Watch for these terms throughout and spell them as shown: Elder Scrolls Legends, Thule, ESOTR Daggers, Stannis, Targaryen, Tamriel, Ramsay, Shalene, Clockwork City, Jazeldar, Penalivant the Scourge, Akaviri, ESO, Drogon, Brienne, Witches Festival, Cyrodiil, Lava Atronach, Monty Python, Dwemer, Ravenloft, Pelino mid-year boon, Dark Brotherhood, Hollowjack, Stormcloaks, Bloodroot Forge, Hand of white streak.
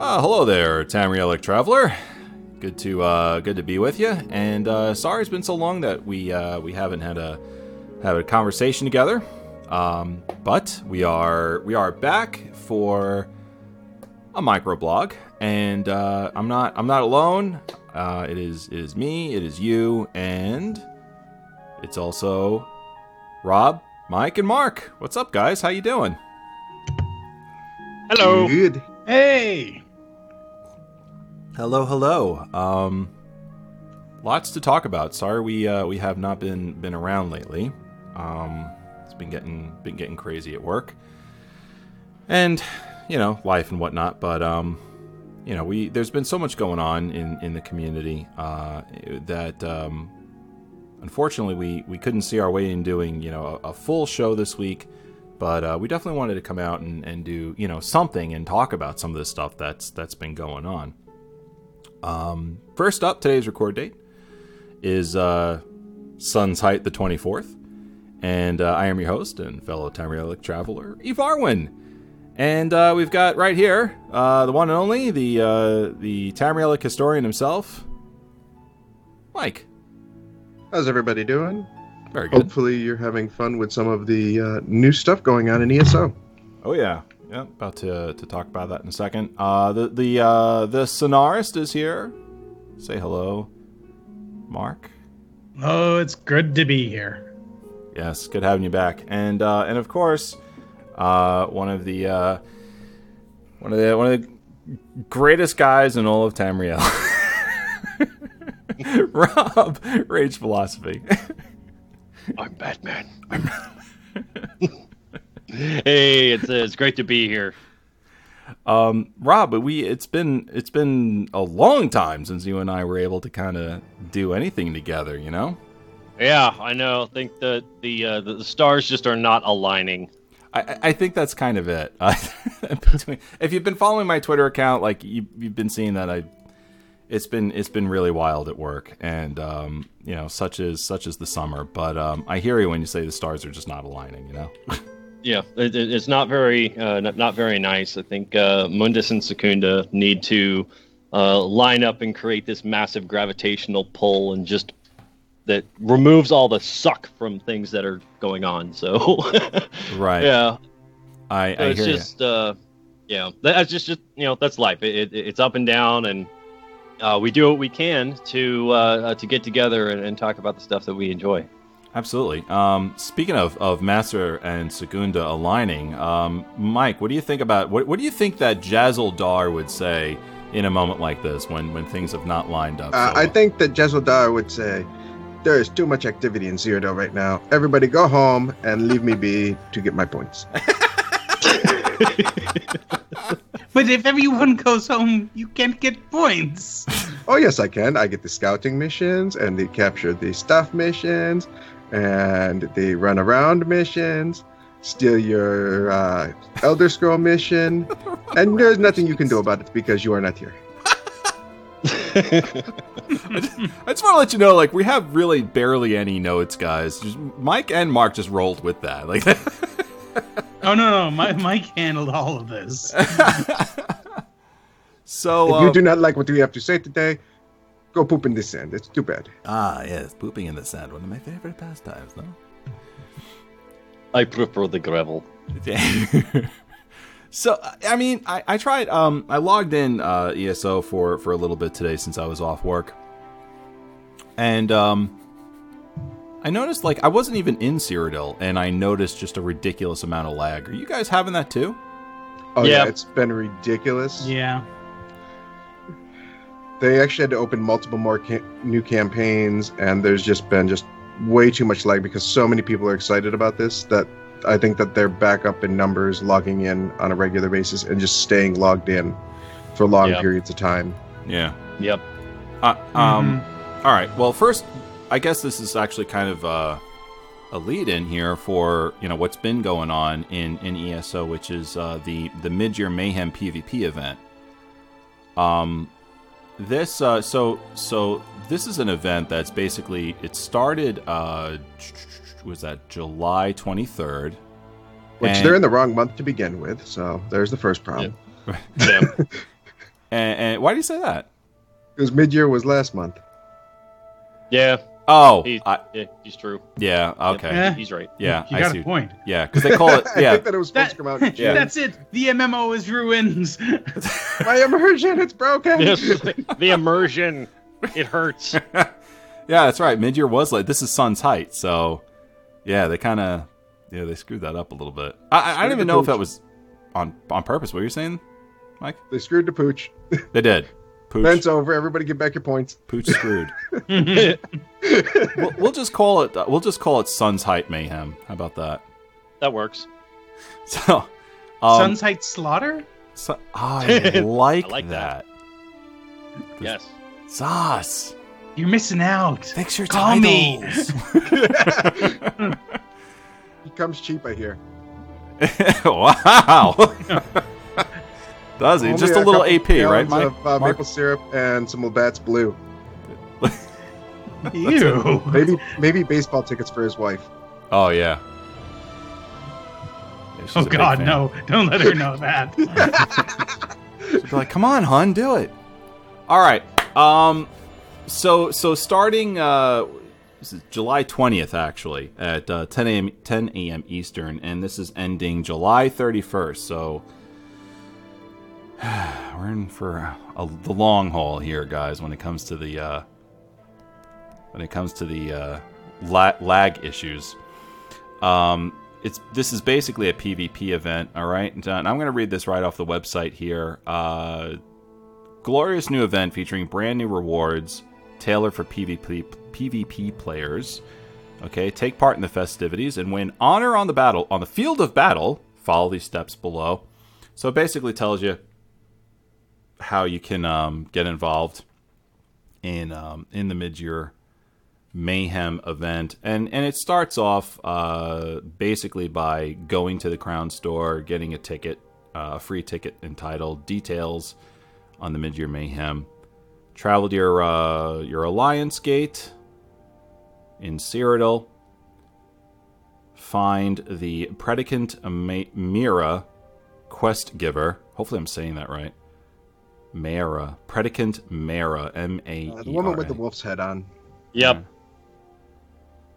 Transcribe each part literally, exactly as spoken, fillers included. Uh, hello there, Tamrielic Traveler. Good to uh, good to be with you. And uh, sorry it's been so long that we uh, we haven't had a had a conversation together. Um, but we are we are back for a microblog, and uh, I'm not I'm not alone. Uh, it is it is me, it is you, and it's also Rob, Mike, and Mark. What's up, guys? How you doing? Hello. Good. Hey. Hello, hello. Um, lots to talk about. Sorry we uh, we have not been been around lately. Um, it's been getting been getting crazy at work, and you know, life and whatnot. But um, you know, we there's been so much going on in, in the community uh, that um, unfortunately we, we couldn't see our way in doing you know a, a full show this week. But uh, we definitely wanted to come out and, and do you know something and talk about some of this stuff that's that's been going on. Um, first up, today's record date is uh, Sun's Height the twenty-fourth, and uh, I am your host and fellow Tamrielic Traveler, Eve Arwin. And uh, we've got right here uh, the one and only, the uh, the Tamrielic historian himself, Mike. How's everybody doing? Very good. Hopefully you're having fun with some of the uh, new stuff going on in E S O. Oh yeah. Yeah, about to to talk about that in a second. Uh, the the uh, the Sonarist is here. Say hello, Mark. Oh, it's good to be here. Yes, good having you back. And uh, and of course, uh, one of the uh, one of the one of the greatest guys in all of Tamriel, Rob, Rage Philosophy. I'm Batman. I'm Batman. Hey, it's uh, it's great to be here, um, Rob. But we it's been it's been a long time since you and I were able to kind of do anything together, you know? Yeah, I know. I think that the uh, the stars just are not aligning. I, I think that's kind of it. Uh, if you've been following my Twitter account, like you, you've been seeing that I, it's been it's been really wild at work, and um, you know, such as such as the summer. But um, I hear you when you say the stars are just not aligning, you know. Yeah, it, it's not very uh, not, not very nice. I think uh, Mundus and Secunda need to uh, line up and create this massive gravitational pull and just that removes all the suck from things that are going on. So, right? Yeah, I, so I it's hear just, you. Uh, yeah, that's just, just you know that's life. It, it, it's up and down, and uh, we do what we can to uh, to get together and, and talk about the stuff that we enjoy. Absolutely. Um, speaking of, of Master and Secunda aligning, um, Mike, what do you think about what, what do you think that Jazeldar would say in a moment like this when, when things have not lined up? So uh, I think that Jazeldar would say, "There is too much activity in Xirado right now. Everybody go home and leave me be to get my points." But if everyone goes home, you can't get points. Oh, yes, I can. I get the scouting missions, and the capture the stuff missions, and the run around missions, steal your uh, Elder Scroll mission, and there's nothing you can do about it because you are not here. I just, I just want to let you know, like, we have really barely any notes, guys. Just, Mike and Mark just rolled with that. Like, oh, no, no. My, Mike handled all of this. So, if you um, do not like what we have to say today, go poop in the sand. It's too bad. Ah, yes. Pooping in the sand. One of my favorite pastimes, no? I prefer the gravel. So, I mean, I, I tried. Um, I logged in uh, E S O for, for a little bit today since I was off work. And um, I noticed, like, I wasn't even in Cyrodiil, and I noticed just a ridiculous amount of lag. Are you guys having that too? Oh, yeah. yeah it's been ridiculous. Yeah. They actually had to open multiple more ca- new campaigns, and there's just been just way too much lag because so many people are excited about this that I think that they're back up in numbers, logging in on a regular basis and just staying logged in for long yep. periods of time. Yeah. Yep. Uh, um. Mm-hmm. All right. Well, first, I guess this is actually kind of uh, a lead-in here for you know what's been going on in, in E S O, which is uh, the the mid-year Mayhem PvP event. Um. This uh, so so this is an event that's basically it started uh, was that July twenty-third, which and, they're in the wrong month to begin with. So there's the first problem. Yeah. Yeah. And, and why do you say that? Because mid-year was last month. Yeah. Oh, he, I, yeah, he's true. Yeah, okay. Yeah, he's right. Yeah, you got I a point. Yeah, because they call it. Yeah, I think that it was supposed that, to come out. Yeah. That's it. The M M O is ruined. My immersion, it's broken. Yes, the immersion, it hurts. Yeah, that's right. Mid-year was like this is Sun's Height, so yeah, they kind of yeah they screwed that up a little bit. I, I, I don't even know pooch. if that was on on purpose. What you're saying, Mike? They screwed the pooch. They did. Pooch. That's over. Everybody, get back your points. Pooch screwed. we'll, we'll just call it. We'll just call it Sun's Height Mayhem. How about that? That works. So, um, Sun's Height Slaughter. So, oh, I, like I like that. that. Yes, Zarce. You're missing out. Fix your Call titles. Me. He comes cheap, I hear. Wow. Does he? Just a little A P, right, Mike? Of, uh, maple syrup and some Labatt's Blue. Ew. Maybe, maybe baseball tickets for his wife. Oh, yeah. yeah oh, God, no. Don't let her know that. She's like, come on, hon, do it. All right. Um, so so starting uh, this is July twentieth, actually, at uh, ten a.m. Eastern, and this is ending July thirty-first, so... We're in for a, a, the long haul here, guys. When it comes to the uh, when it comes to the uh, la- lag issues, um, it's this is basically a PvP event. All right, and I'm going to read this right off the website here. Uh, glorious new event featuring brand new rewards tailored for P V P P V P players. Okay, take part in the festivities and win honor on the battle on the field of battle. Follow these steps below. So it basically tells you how you can um, get involved in um, in the mid-year mayhem event, and and it starts off uh, basically by going to the Crown Store, getting a ticket, uh, a free ticket entitled "Details on the Mid-Year Mayhem." Travel to your uh, your Alliance Gate in Xirado. Find the Predicant Mera Quest Giver. Hopefully, I'm saying that right. Mera, Predicant Mera, M A E R A. Uh, the woman with the wolf's head on. Yep. Yeah.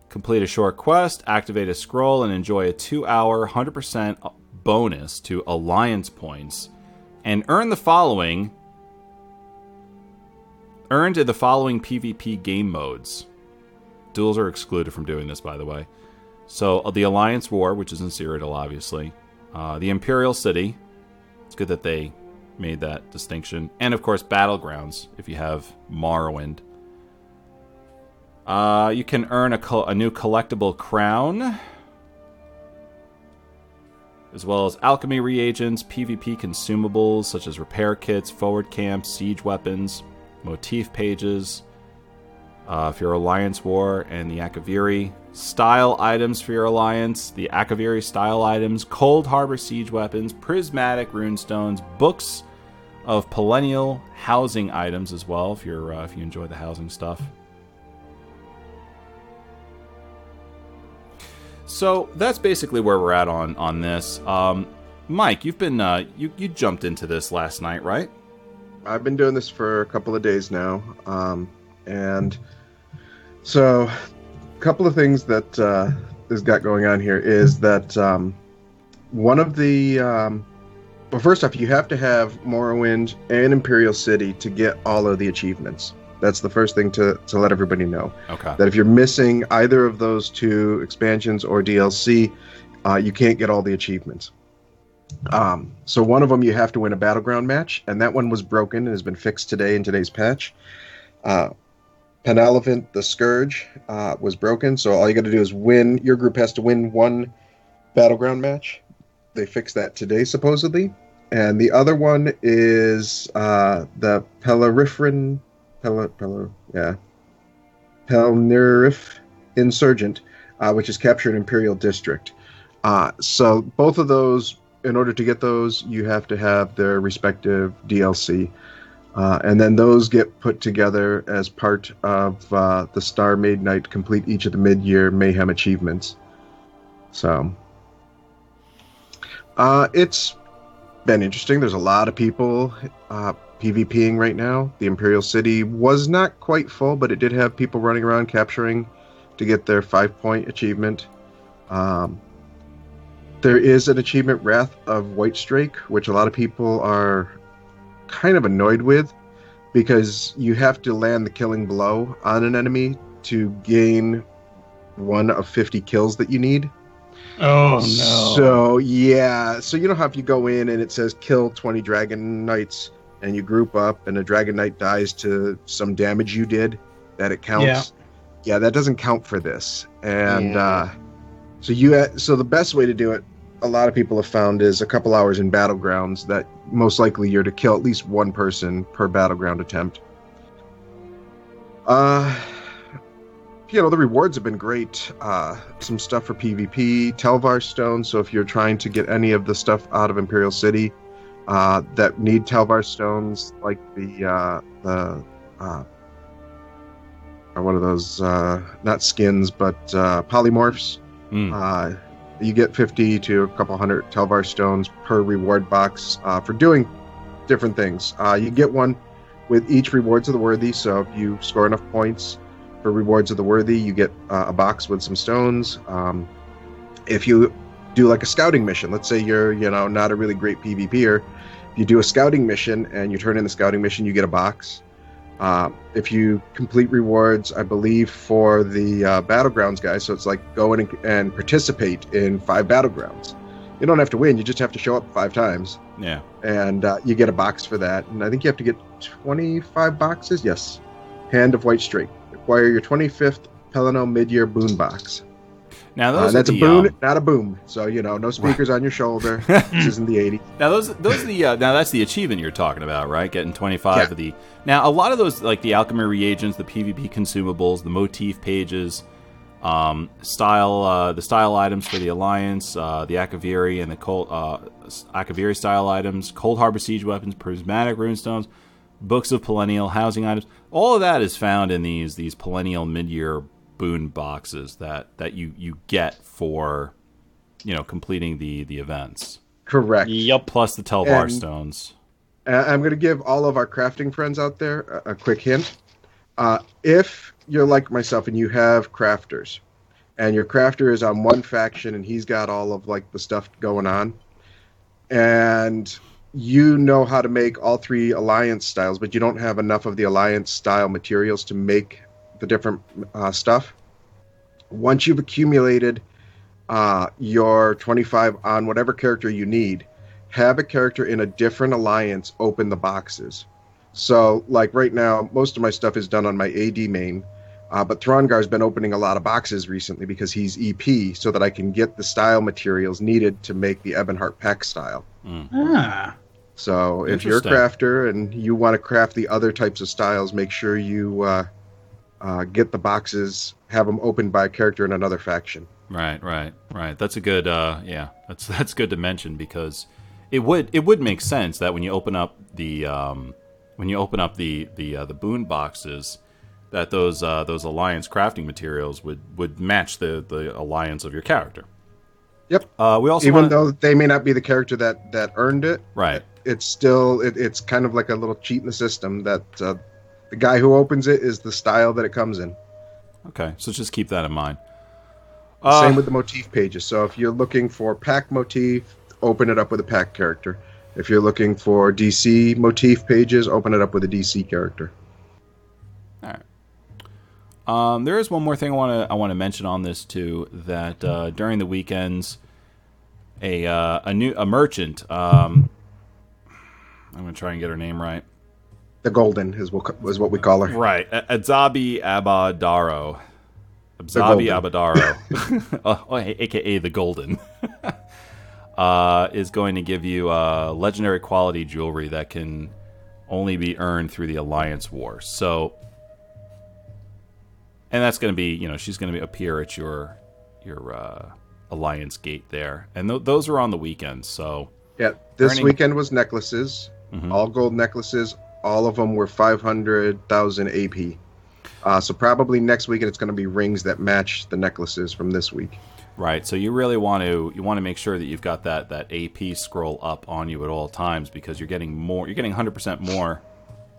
Complete a short quest, activate a scroll, and enjoy a two-hour one hundred percent bonus to Alliance points, and earn the following. Earned in the following PvP game modes. Duels are excluded from doing this, by the way. So uh, the Alliance War, which is in Cyrodiil, obviously. Uh, the Imperial City. It's good that they made that distinction, and of course Battlegrounds if you have Morrowind. Uh, you can earn a, co- a new collectible crown, as well as alchemy reagents, PvP consumables such as repair kits, forward camps, siege weapons, motif pages uh, for your Alliance War and the Akaviri style items for your Alliance, the Akaviri style items, Cold Harbor siege weapons, prismatic runestones, books of perennial housing items as well. If you're uh, if you enjoy the housing stuff. So that's basically where we're at on on this. Um, Mike, you've been uh, you you jumped into this last night, right? I've been doing this for a couple of days now, um, and so. Couple of things that uh, has got going on here is that um, one of the um, well, first off, you have to have Morrowind and Imperial City to get all of the achievements. That's the first thing to to let everybody know. Okay. That if you're missing either of those two expansions or D L C, uh, you can't get all the achievements. Um, so one of them you have to win a battleground match, and that one was broken and has been fixed today in today's patch. Uh, Penalivant the Scourge uh, was broken, so all you got to do is win. Your group has to win one battleground match. They fixed that today, supposedly. And the other one is uh, the Peleriff Peler, yeah, Peleriff Insurgent, uh, which is capture an Imperial District. Uh, so both of those, in order to get those, you have to have their respective D L C. Uh, and then those get put together as part of uh, the Star Maiden Night, complete each of the mid-year Mayhem achievements. So, uh, it's been interesting. There's a lot of people. Uh, PvPing right now. The Imperial City was not quite full, but it did have people running around capturing to get their five-point achievement. Um, there is an achievement, Wrath of White Strake, which a lot of people are kind of annoyed with, because you have to land the killing blow on an enemy to gain one of fifty kills that you need. Oh, no. So, yeah. So, you know how if you go in and it says kill twenty dragon knights and you group up and a dragon knight dies to some damage you did, that it counts? Yeah, yeah that doesn't count for this. And yeah. uh, so you ha- so the best way to do it, a lot of people have found, is a couple hours in battlegrounds that most likely you're to kill at least one person per battleground attempt. Uh... You know, the rewards have been great. Uh, some stuff for PvP, Telvar Stone. So if you're trying to get any of the stuff out of Imperial City uh, that need Telvar Stones, like the, uh, the uh, or one of those, uh, not skins, but uh, polymorphs, mm. uh, you get fifty to a couple hundred Telvar Stones per reward box uh, for doing different things. Uh, you get one with each Rewards of the Worthy, so if you score enough points for Rewards of the Worthy, you get uh, a box with some stones. Um, if you do like a scouting mission, let's say you're, you know, not a really great PvPer, you do a scouting mission and you turn in the scouting mission, you get a box. Uh, if you complete rewards, I believe, for the uh, battlegrounds guys, so it's like go in and, and participate in five battlegrounds. You don't have to win, you just have to show up five times. Yeah. And uh, you get a box for that. And I think you have to get twenty-five boxes. Yes. Hand of White Streak. Acquire your twenty-fifth Pelino mid-year boon box. Now those uh, that's the, a boon, um, not a boom. So you know, no speakers on your shoulder. This isn't the eighties. Now those, those are the uh, now that's the achievement you're talking about, right? Getting twenty-five yeah. of the. Now a lot of those, like the alchemy reagents, the PvP consumables, the motif pages, um, style, uh, the style items for the Alliance, uh, the Akaviri and the Cold uh, Akaviri style items, Cold Harbor siege weapons, prismatic runestones, books of Pelennial, housing items. All of that is found in these these Pelennial mid-year boon boxes that, that you, you get for, you know, completing the, the events. Correct. Yep. Plus the Telvar and stones. I'm going to give all of our crafting friends out there a, a quick hint. Uh, if you're like myself and you have crafters, and your crafter is on one faction and he's got all of like the stuff going on, and you know how to make all three Alliance styles, but you don't have enough of the Alliance style materials to make the different uh, stuff. Once you've accumulated uh, your twenty-five on whatever character you need, have a character in a different Alliance open the boxes. So, like right now, most of my stuff is done on my A D main, uh, but Throngar's been opening a lot of boxes recently because he's E P, so that I can get the style materials needed to make the Ebonheart Pack style. Mm. Ah. So if you're a crafter and you want to craft the other types of styles, make sure you uh, uh, get the boxes, have them opened by a character in another faction. Right, right, right. That's a good, uh, yeah. That's that's good to mention, because it would it would make sense that when you open up the um, when you open up the the uh, the boon boxes, that those uh, those Alliance crafting materials would, would match the, the Alliance of your character. Yep. Uh, we also even wanna... though they may not be the character that, that earned it, right? It's still it, it's kind of like a little cheat in the system that uh, the guy who opens it is the style that it comes in. Okay, so just keep that in mind. Uh, Same with the motif pages. So if you're looking for pack motif, open it up with a pack character. If you're looking for D C motif pages, open it up with a D C character. All right. Um, there is one more thing I want to I want to mention on this too. That uh, during the weekends, a uh, a new a merchant. Um, I'm going to try and get her name right. The Golden is what is what we call her. Right, Adzabi Abadaro. Adzabi Abadaro, oh, aka the Golden, uh, is going to give you uh, legendary quality jewelry that can only be earned through the Alliance War. So. And that's going to be, you know, she's going to be appear at your your uh, Alliance gate there. And th- those are on the weekends, so... Yeah, this earning... weekend was necklaces. Mm-hmm. All gold necklaces. All of them were five hundred thousand A P. Uh, so probably next weekend it's going to be rings that match the necklaces from this week. Right, so you really want to you want to make sure that you've got that, that A P scroll up on you at all times, because you're getting more. You're getting one hundred percent more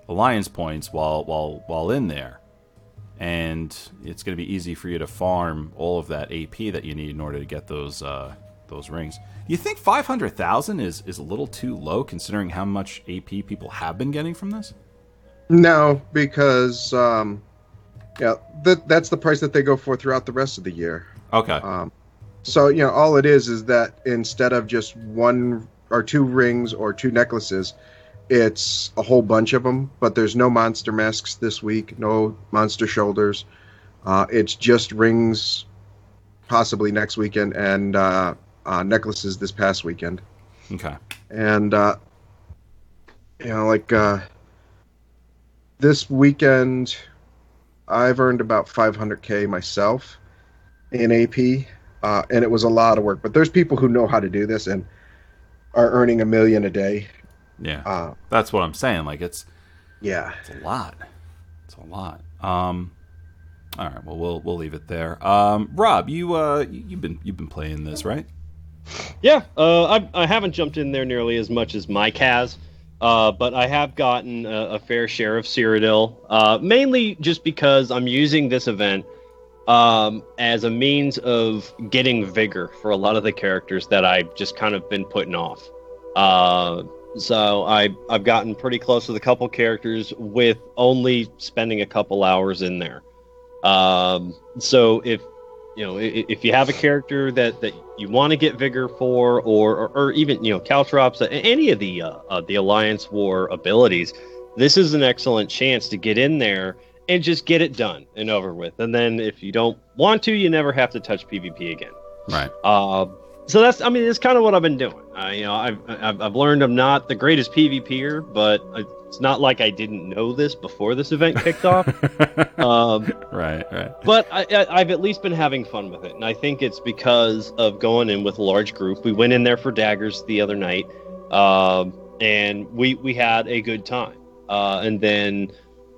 alliance points while while while in there, and it's going to be easy for you to farm all of that A P that you need in order to get those uh, those rings. Do you think five hundred thousand is is a little too low considering how much A P people have been getting from this? No, because um, yeah, that that's the price that they go for throughout the rest of the year. Okay. Um, so you know, all it is is that instead of just one or two rings or two necklaces, it's a whole bunch of them. But there's no monster masks this week, no monster shoulders. Uh, it's just rings, possibly next weekend, and uh, uh, necklaces this past weekend. Okay. And uh, you know, like. Uh, This weekend, I've earned about five hundred K myself in A P, uh, and it was a lot of work. But there's people who know how to do this and are earning a million a day. Yeah, uh, that's what I'm saying. Like it's, yeah, it's a lot. It's a lot. Um, all right. Well, we'll we'll leave it there. Um, Rob, you uh, you've been you've been playing this, right? Yeah, uh, I I haven't jumped in there nearly as much as Mike has. Uh, but I have gotten a, a fair share of Xirado, uh, mainly just because I'm using this event um, as a means of getting vigor for a lot of the characters that I've just kind of been putting off. Uh, so I, I've gotten pretty close with a couple characters with only spending a couple hours in there. Um, so if you know if, if you have a character that, that you want to get vigor for, or, or, or even, you know, Caltrops, any of the, uh, uh, the Alliance War abilities, this is an excellent chance to get in there and just get it done and over with. And then if you don't want to, you never have to touch PvP again. Right. Uh, so that's, I mean, it's kind of what I've been doing. I, uh, you know, I've, I've, I've learned I'm not the greatest PvPer, but it's not like I didn't know this before this event kicked off. Um, right, right. But I, I, I've at least been having fun with it. And I think it's because of going in with a large group. We went in there for daggers the other night, um, and we, we had a good time. Uh, and then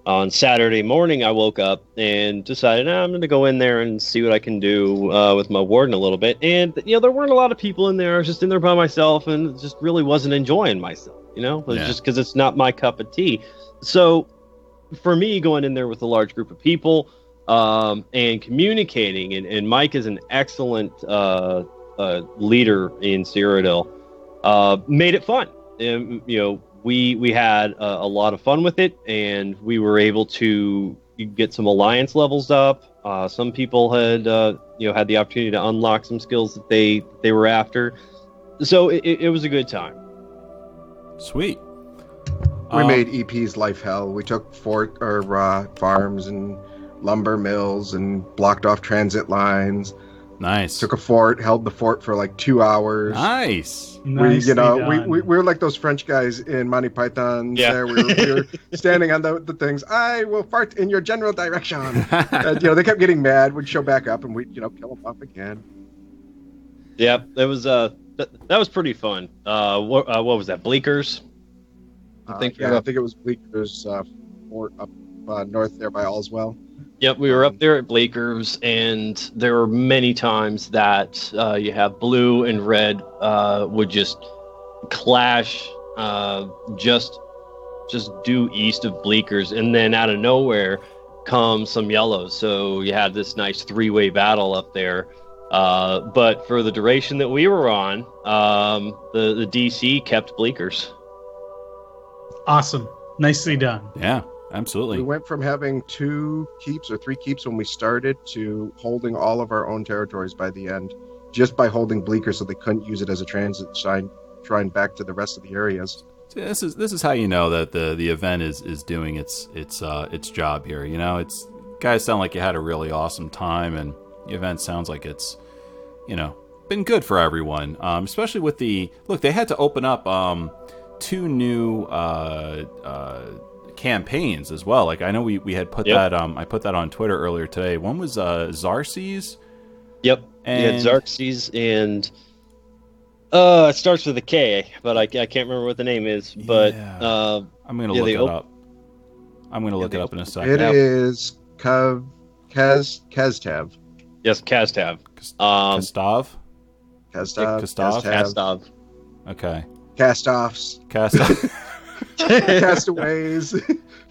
on Saturday morning, I woke up and decided, ah, I'm going to go in there and see what I can do uh, with my warden a little bit. And, you know, there weren't a lot of people in there. I was just in there by myself and just really wasn't enjoying myself, you know, yeah. Just because it's not my cup of tea. So for me, going in there with a large group of people um, and communicating, and, and Mike is an excellent uh, uh, leader in Xirado, uh, made it fun. And, you know, We we had uh, a lot of fun with it, and we were able to get some alliance levels up. Uh, some people had uh, you know had the opportunity to unlock some skills that they they were after, so it, it was a good time. Sweet. We um, made E P's life hell. We took fort or uh, farms and lumber mills and blocked off transit lines. Nice. Took a fort, held the fort for like two hours. Nice. We, you know, we, we, we were like those French guys in Monty Python. Yeah. There. We, were, we were standing on the, the things. I will fart in your general direction. uh, you know, they kept getting mad. We'd show back up and we, you know, kill them off again. Yeah, that was uh, th- that was pretty fun. Uh, what uh, what was that? Bleakers. I think. Uh, yeah, I think it was Bleakers uh, fort up uh, north there by Allswell. Yep, we were up there at Bleakers, and there were many times that uh, you have blue and red uh, would just clash, uh, just just due east of Bleakers, and then out of nowhere comes some yellows. So you had this nice three-way battle up there. Uh, but for the duration that we were on, um, the, the D C kept Bleakers. Awesome. Nicely done. Yeah. Absolutely. We went from having two keeps or three keeps when we started to holding all of our own territories by the end, just by holding Bleaker, so they couldn't use it as a transit sign, trying back to the rest of the areas. See, this is this is how you know that the, the event is, is doing its its uh, its job here. You know, it's guys sound like you had a really awesome time, and the event sounds like it's, you know, been good for everyone. Um, especially with the look, they had to open up um, two new. Uh, uh, campaigns as well. Like I know we, we had put yep. that um I put that on Twitter earlier today. One was uh Zarce's. Yep. And yeah, Zarce's and uh it starts with a K, but I, I can't remember what the name is. But yeah. uh I'm gonna yeah, look it op- up. I'm gonna yeah, look it up op- in a second. It now. is Kav Kaz Kaztav. Yes, Kaztav. Um Kaztav? Kaztav. Kaztav. Kaztav. Okay. Cast offs. Cast off Castaways.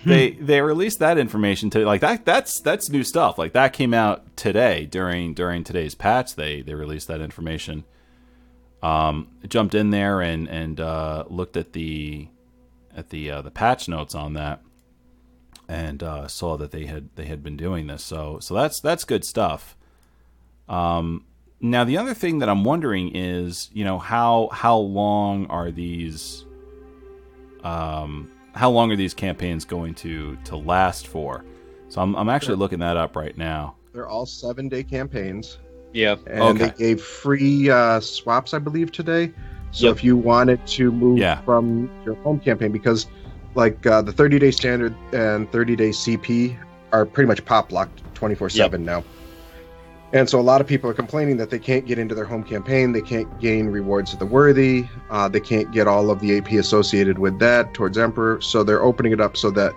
They they released that information to like that that's that's new stuff. Like that came out today during during today's patch. They they released that information. Um, jumped in there and and uh, looked at the at the uh, the patch notes on that, and uh, saw that they had they had been doing this. So so that's that's good stuff. Um, now the other thing that I'm wondering is, you know, how how long are these um, how long are these campaigns going to to last for? So I'm I'm actually looking that up right now. They're all seven day campaigns. Yeah, and okay. They gave free uh, swaps, I believe, today. So yep. If you wanted to move yeah. from your home campaign, because like uh, the thirty-day standard and thirty-day C P are pretty much pop-locked twenty-four seven yep. now. And so a lot of people are complaining that they can't get into their home campaign. They can't gain rewards of the worthy. Uh, they can't get all of the A P associated with that towards Emperor. So they're opening it up so that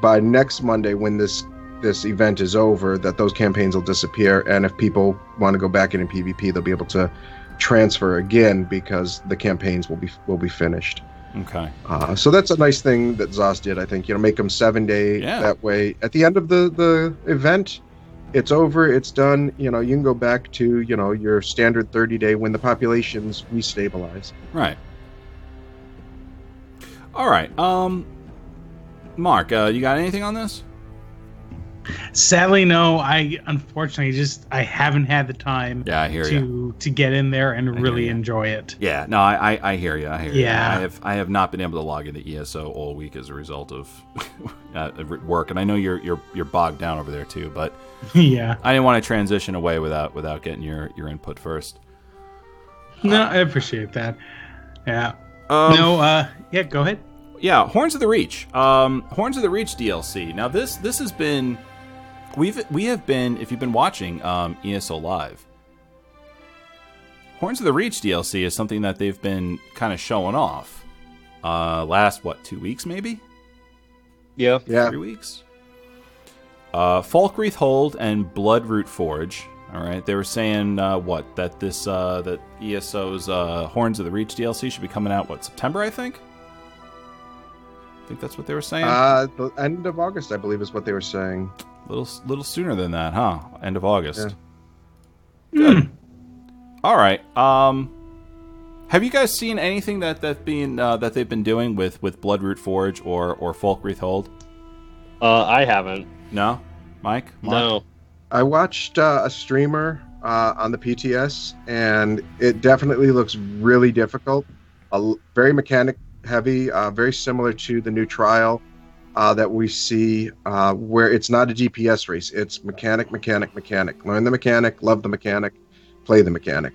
by next Monday, when this this event is over, that those campaigns will disappear, and if people want to go back in in PvP, they'll be able to transfer again because the campaigns will be will be finished. Okay. Uh, so that's a nice thing that Zarce did, I think. You know, make them seven day yeah. that way. At the end of the, the event, it's over, it's done. You know, you can go back to, you know, your standard thirty day when the populations restabilize. Right. All right. Um, Mark, uh, you got anything on this? Sadly, no. I unfortunately just I haven't had the time. Yeah, I hear to you. to get in there and I really enjoy it. Yeah, no, I, I, I hear you. I hear yeah. you. I have I have not been able to log into E S O all week as a result of uh, work, and I know you're you're you're bogged down over there too. But yeah, I didn't want to transition away without without getting your, your input first. No, uh, I appreciate that. Yeah. Um, no. Uh. Yeah. Go ahead. Yeah. Horns of the Reach. Um. Horns of the Reach D L C. Now this this has been. We've we have been, if you've been watching um, E S O Live, Horns of the Reach D L C is something that they've been kind of showing off. Uh, last what two weeks maybe? Yeah, yeah, three weeks. Uh, Falkreath Hold and Bloodroot Forge. All right, they were saying uh, what that this uh, that E S O's uh, Horns of the Reach D L C should be coming out what September I think. I think that's what they were saying. Uh, the end of August I believe is what they were saying. Little little sooner than that, huh? End of August. Yeah. Good. Mm. All right. Um, have you guys seen anything that that being uh, that they've been doing with, with Bloodroot Forge or or Falkreath Hold? Uh, I haven't. No, Mike. Mark? No. I watched uh, a streamer uh, on the P T S, and it definitely looks really difficult. Uh, very mechanic heavy. Uh, very similar to the new trial. Uh, that we see uh, where it's not a D P S race. It's mechanic, mechanic, mechanic. Learn the mechanic, love the mechanic, play the mechanic.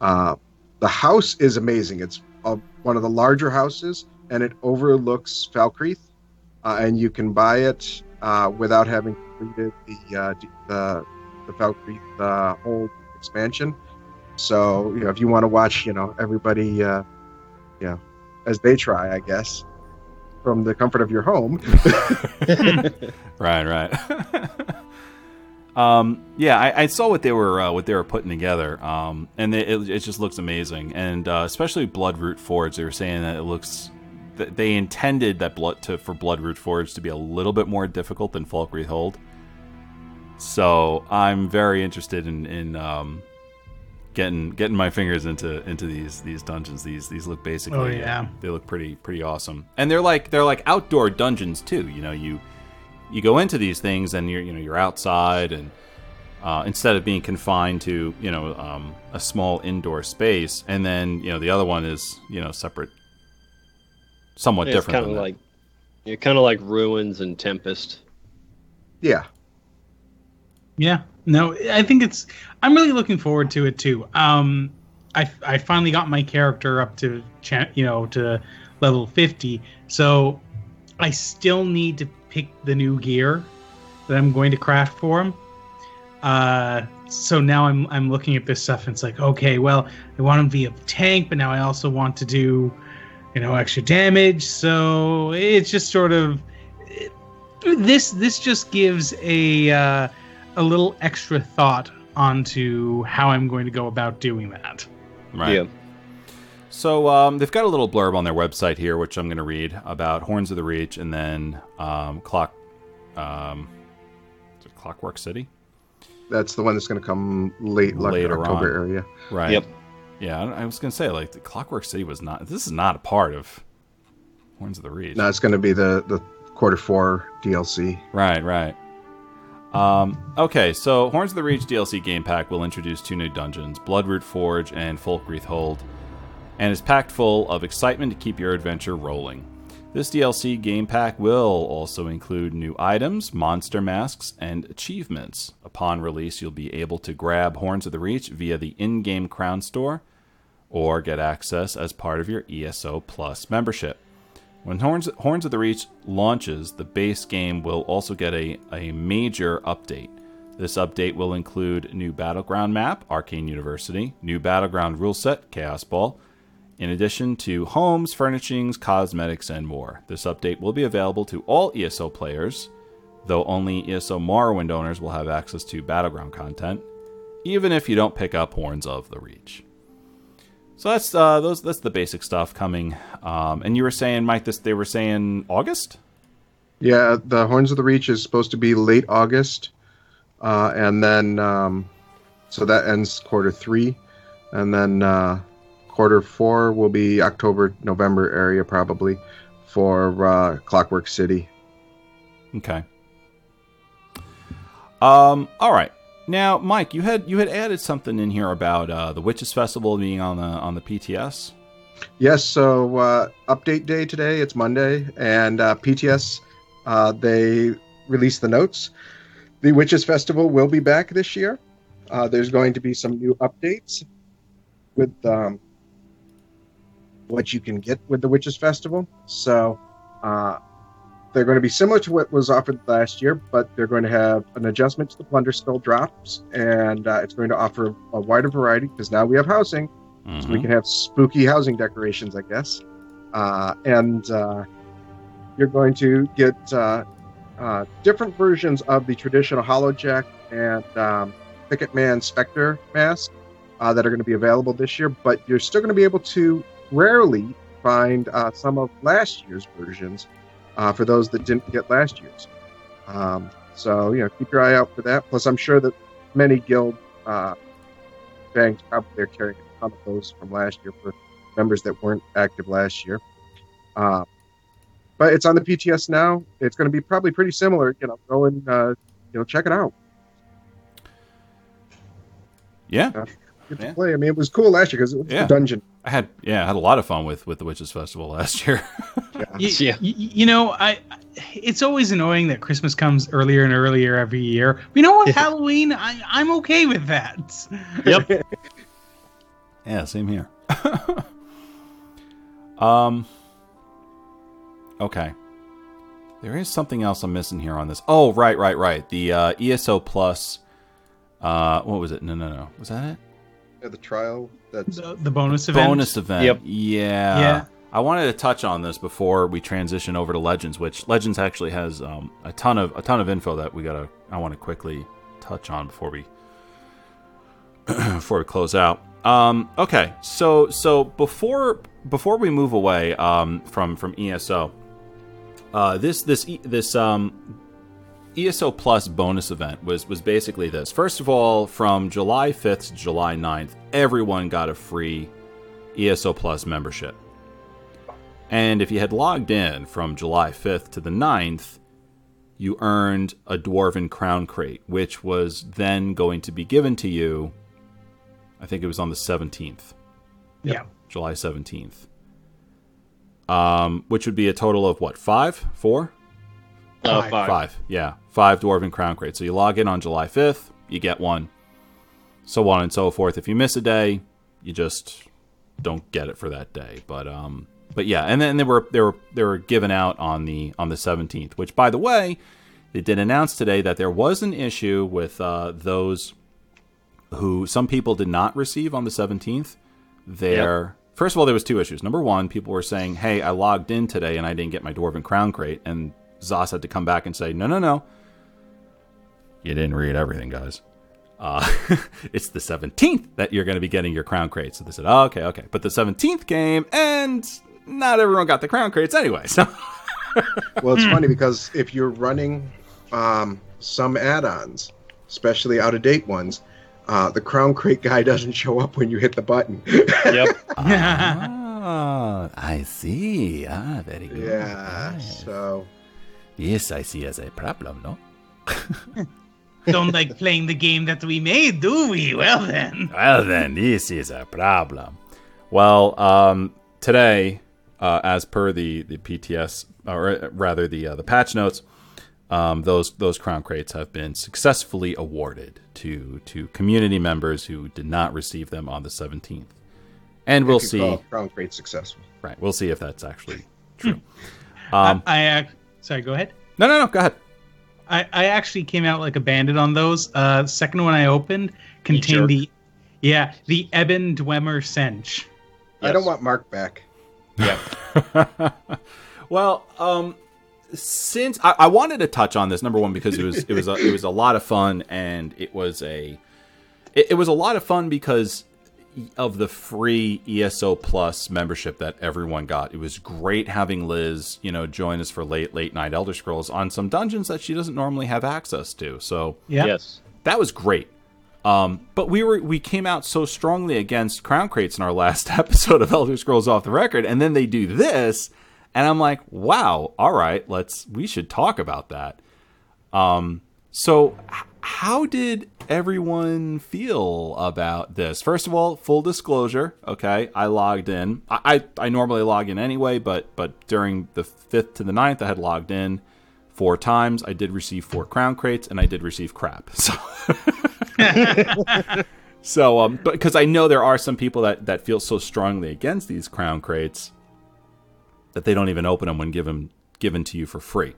Uh, the house is amazing. It's a, one of the larger houses, and it overlooks Falkreath, uh, and you can buy it uh, without having completed the uh, the, the Falkreath uh, whole expansion. So, you know, if you want to watch, you know, everybody, uh, you know, as they try, I guess. From the comfort of your home. Right, right. um, yeah, I, I saw what they were uh, what they were putting together, um, and they, it, it just looks amazing. And uh, especially Bloodroot Forge, they were saying that it looks. That they intended that blood to for Bloodroot Forge to be a little bit more difficult than Falkreath Hold. So I'm very interested in, in um, getting getting my fingers into into these these dungeons. These these look basically oh, yeah. they look pretty pretty awesome, and they're like they're like outdoor dungeons too. You know, you you go into these things and you're you know you're outside, and uh instead of being confined to you know um a small indoor space. And then you know the other one is you know separate, somewhat it's different kind of like that. You're kind of like Ruins and Tempest. yeah yeah No, I think it's... I'm really looking forward to it, too. Um, I, I finally got my character up to, cha- you know, to level fifty. So I still need to pick the new gear that I'm going to craft for him. Uh, so now I'm I'm looking at this stuff, and it's like, okay, well, I want him to be a tank, but now I also want to do, you know, extra damage. So it's just sort of... This, this just gives a... Uh, a little extra thought onto how I'm going to go about doing that. Right. Yeah. So um, they've got a little blurb on their website here, which I'm going to read, about Horns of the Reach and then um, Clock... Um, is it Clockwork City? That's the one that's going to come late, like later October on. Area. Right. Yep. Yeah, I was going to say, like, the Clockwork City was not... This is not a part of Horns of the Reach. No, it's going to be the, the quarter four D L C. Right, right. Um, okay, so Horns of the Reach D L C game pack will introduce two new dungeons, Bloodroot Forge and Falkreath Hold, and is packed full of excitement to keep your adventure rolling. This D L C game pack will also include new items, monster masks, and achievements. Upon release, you'll be able to grab Horns of the Reach via the in-game Crown Store, or get access as part of your E S O Plus membership. When Horns, Horns of the Reach launches, the base game will also get a, a major update. This update will include new Battleground map, Arcane University, new Battleground rule set, Chaos Ball, in addition to homes, furnishings, cosmetics, and more. This update will be available to all E S O players, though only E S O Morrowind owners will have access to Battleground content, even if you don't pick up Horns of the Reach. So that's uh, those. That's the basic stuff coming. Um, and you were saying, Mike, this they were saying August? Yeah, the Horns of the Reach is supposed to be late August, uh, and then um, so that ends quarter three, and then uh, quarter four will be October, November area probably for uh, Clockwork City. Okay. Um. All right. Now, Mike, you had you had added something in here about uh, the Witches Festival being on the on the P T S. Yes, so uh, update day today. It's Monday, and uh, P T S uh, they released the notes. The Witches Festival will be back this year. Uh, there's going to be some new updates with um, what you can get with the Witches Festival. So uh, they're going to be similar to what was offered last year, but they're going to have an adjustment to the plunder spell drops, and uh, it's going to offer a, a wider variety, because now we have housing, mm-hmm. so we can have spooky housing decorations, I guess. Uh, and uh, you're going to get uh, uh, different versions of the traditional Hollowjack and um, Picket Man Spectre mask uh, that are going to be available this year, but you're still going to be able to rarely find uh, some of last year's versions, Uh, for those that didn't get last year's. Um, so, you know, keep your eye out for that. Plus, I'm sure that many guild uh, banks probably are carrying a ton of those from last year for members that weren't active last year. Uh, but it's on the P T S now. It's going to be probably pretty similar. You know, go and, uh, you know, check it out. Yeah. Uh, good to yeah. play. I mean, it was cool last year because it was yeah. a dungeon. I had yeah, I had a lot of fun with, with the Witches Festival last year. you, yeah. you, you know, I it's always annoying that Christmas comes earlier and earlier every year. But you know what, Halloween, I, I'm okay with that. Yep. yeah, same here. um. Okay. There is something else I'm missing here on this. Oh, right, right, right. The uh, E S O Plus. Uh, what was it? No, no, no. Was that it? The trial, that's the, the bonus event. Bonus event. Yep. Yeah. Yeah. I wanted to touch on this before we transition over to Legends, which Legends actually has um, a ton of a ton of info that we gotta. I want to quickly touch on before we before we close out. Um, okay. So so before before we move away um, from from E S O, uh, this this this um, E S O Plus bonus event was was basically this. First of all, from July fifth to July ninth, everyone got a free E S O Plus membership. And if you had logged in from July fifth to the ninth, you earned a Dwarven Crown Crate, which was then going to be given to you, I think it was on the seventeenth. Yeah. July seventeenth. Um, which would be a total of, what, five? Four? Uh, five. five. Five, yeah. Five Dwarven Crown Crates. So you log in on July fifth, you get one. So on and so forth. If you miss a day, you just don't get it for that day. But um, but yeah, and then they were they were they were given out on the on the seventeenth. Which, by the way, they did announce today that there was an issue with uh, those who some people did not receive on the seventeenth. Their yep. first of all, there was two issues. Number one, people were saying, "Hey, I logged in today and I didn't get my Dwarven Crown Crate," and Zarce had to come back and say, no, no, no. You didn't read everything, guys. uh, it's the seventeenth that you're going to be getting your crown crate. So they said, oh, okay, okay. But the seventeenth came, and not everyone got the crown crates anyway. So well, it's funny because if you're running um, some add-ons, especially out-of-date ones, uh, the crown crate guy doesn't show up when you hit the button. Yep. Ah, I see. Ah, very good. Yeah, nice. So... Yes, I see as a problem, no? Don't like playing the game that we made, do we? Well then. Well then, this is a problem. Well, um, today, uh, as per the, the P T S, or rather the uh, the patch notes, um, those those crown crates have been successfully awarded to to community members who did not receive them on the seventeenth, and we'll see. Crown crate successful. Right, we'll see if that's actually true. um, I. I uh... Sorry, go ahead. No, no, no, go ahead. I, I actually came out like a bandit on those. Uh, second one I opened contained the, yeah, the Eben Dwemer Sench. Yes. I don't want Mark back. Yeah. Well, um, since I, I wanted to touch on this number one because it was it was a, it was a lot of fun and it was a it, it was a lot of fun because of the free E S O Plus membership that everyone got. It was great having Liz, you know, join us for late, late night Elder Scrolls on some dungeons that she doesn't normally have access to. So yeah. Yes, that was great. Um, but we were, we came out so strongly against crown crates in our last episode of Elder Scrolls Off the Record. And then they do this and I'm like, wow, all right, let's, we should talk about that. Um, so how did everyone feel about this? First of all, full disclosure, okay, I logged in. I, I, I normally log in anyway, but but during the fifth to the ninth, I had logged in four times. I did receive four crown crates, and I did receive crap. So, so um, but because I know there are some people that, that feel so strongly against these crown crates that they don't even open them when given, given to you for free.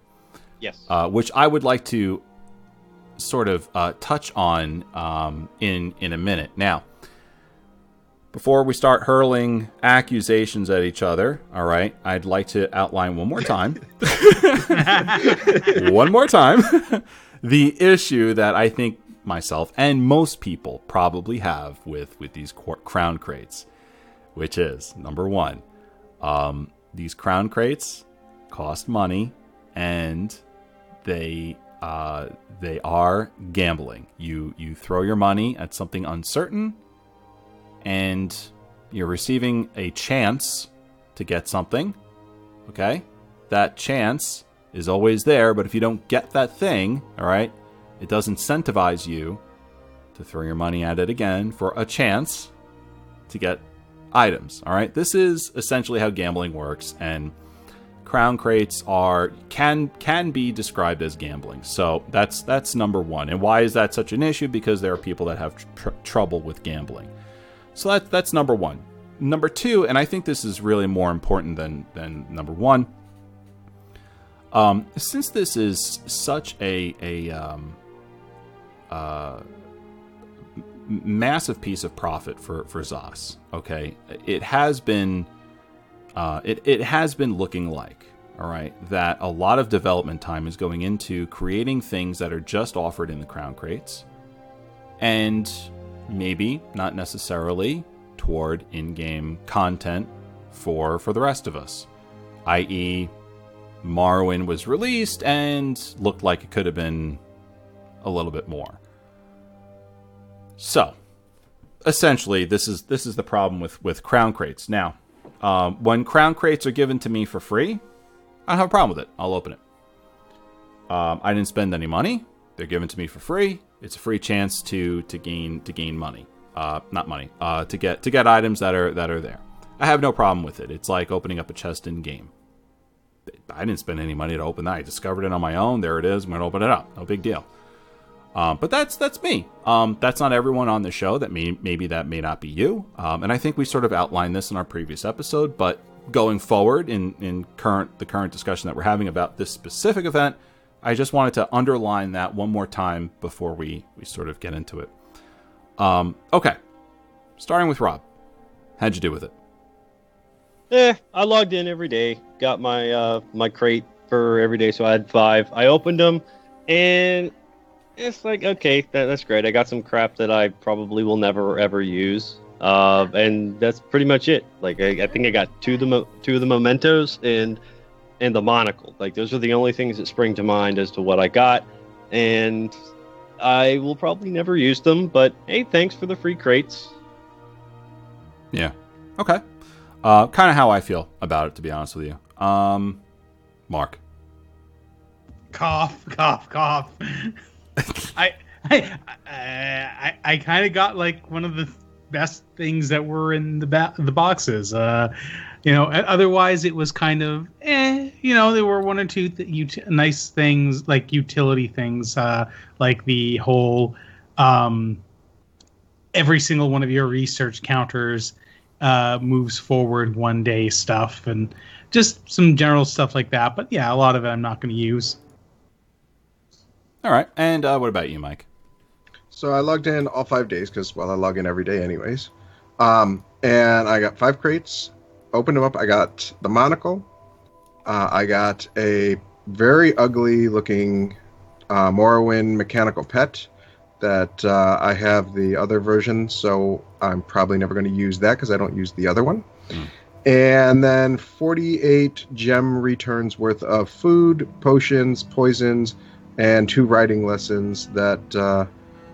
Yes. Uh, which I would like to... sort of uh, touch on um, in in a minute. Now, before we start hurling accusations at each other, all right, I'd like to outline one more time, one more time, the issue that I think myself and most people probably have with, with these cor- crown crates, which is, number one, um, these crown crates cost money and they... Uh, they are gambling. You you throw your money at something uncertain, and you're receiving a chance to get something. Okay? That chance is always there, but if you don't get that thing, all right, it does incentivize you to throw your money at it again for a chance to get items. All right? This is essentially how gambling works, and crown crates are can can be described as gambling. So that's that's number one. And why is that such an issue? Because there are people that have tr- trouble with gambling. So that's that's number one. Number two, and I think this is really more important than than number one. Um, since this is such a a um, uh, massive piece of profit for for Zarce, okay, it has been. Uh, it, it has been looking like, all right, that a lot of development time is going into creating things that are just offered in the crown crates and maybe not necessarily toward in-game content for, for the rest of us, that is. Morrowind was released and looked like it could have been a little bit more. So, essentially, this is this is the problem with, with crown crates. Now... Um, when crown crates are given to me for free, I don't have a problem with it. I'll open it. Um, I didn't spend any money. They're given to me for free. It's a free chance to to gain to gain money, uh, not money, uh, to get to get items that are that are there. I have no problem with it. It's like opening up a chest in game. I didn't spend any money to open that. I discovered it on my own. There it is. I'm gonna open it up. No big deal. Um, but that's that's me. Um, that's not everyone on the show. That may, maybe that may not be you. Um, and I think we sort of outlined this in our previous episode. But going forward in in current the current discussion that we're having about this specific event, I just wanted to underline that one more time before we, we sort of get into it. Um, okay, starting with Rob, how'd you do with it? Eh, I logged in every day, got my uh, my crate for every day, so I had five. I opened them and. It's like, okay, that, that's great. I got some crap that I probably will never ever use, uh, and that's pretty much it. Like, I, I think I got two of the mo- two of the mementos and and the monocle. Like, those are the only things that spring to mind as to what I got, and I will probably never use them. But hey, thanks for the free crates. Yeah. Okay. Uh, kind of how I feel about it, to be honest with you. Um, Mark. Cough, cough, cough. I I I, I kind of got like one of the best things that were in the ba- the boxes. Uh, you know, otherwise it was kind of eh. You know, there were one or two th- ut- nice things like utility things, uh, like the whole um, every single one of your research counters uh, moves forward one day stuff, and just some general stuff like that. But yeah, a lot of it I'm not going to use. All right, and uh, what about you, Mike? So I logged in all five days because, well, I log in every day anyways. Um, and I got five crates, opened them up. I got the monocle. Uh, I got a very ugly-looking uh, Morrowind mechanical pet that uh, I have the other version, so I'm probably never going to use that because I don't use the other one. Mm. And then forty-eight gem returns worth of food, potions, poisons, and two riding lessons that uh,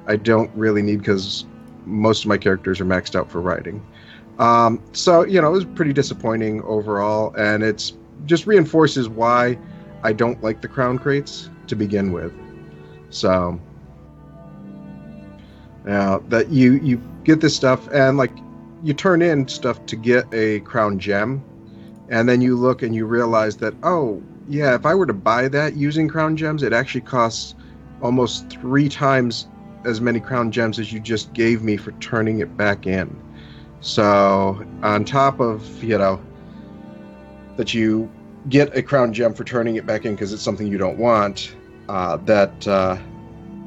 I don't really need because most of my characters are maxed out for riding. Um, so, you know, it was pretty disappointing overall, and it's just reinforces why I don't like the crown crates to begin with. So, now that you, you get this stuff, and like you turn in stuff to get a crown gem, and then you look and you realize that, oh, yeah, if I were to buy that using crown gems, it actually costs almost three times as many crown gems as you just gave me for turning it back in. So on top of, you know, that you get a crown gem for turning it back in because it's something you don't want, uh, that uh,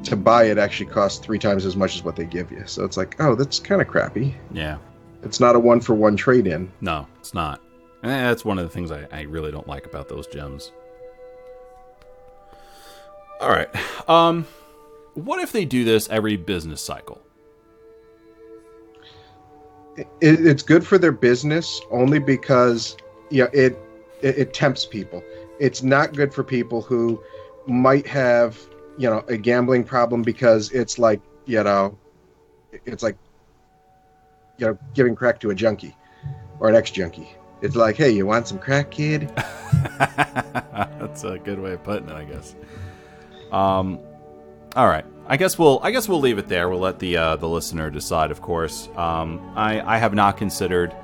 to buy it actually costs three times as much as what they give you. So it's like, oh, that's kind of crappy. Yeah. It's not a one-for-one trade-in. No, it's not. And that's one of the things I, I really don't like about those gems. All right. Um, what if they do this every business cycle? It, it's good for their business only because, you know, it, it it tempts people. It's not good for people who might have, you know, a gambling problem because it's like, you know, it's like, you know, giving crack to a junkie or an ex-junkie. It's like, hey, you want some crack, kid? That's a good way of putting it, I guess. Um, all right, I guess we'll I guess we'll leave it there. We'll let the uh, the listener decide, of course. Um, I I have not considered,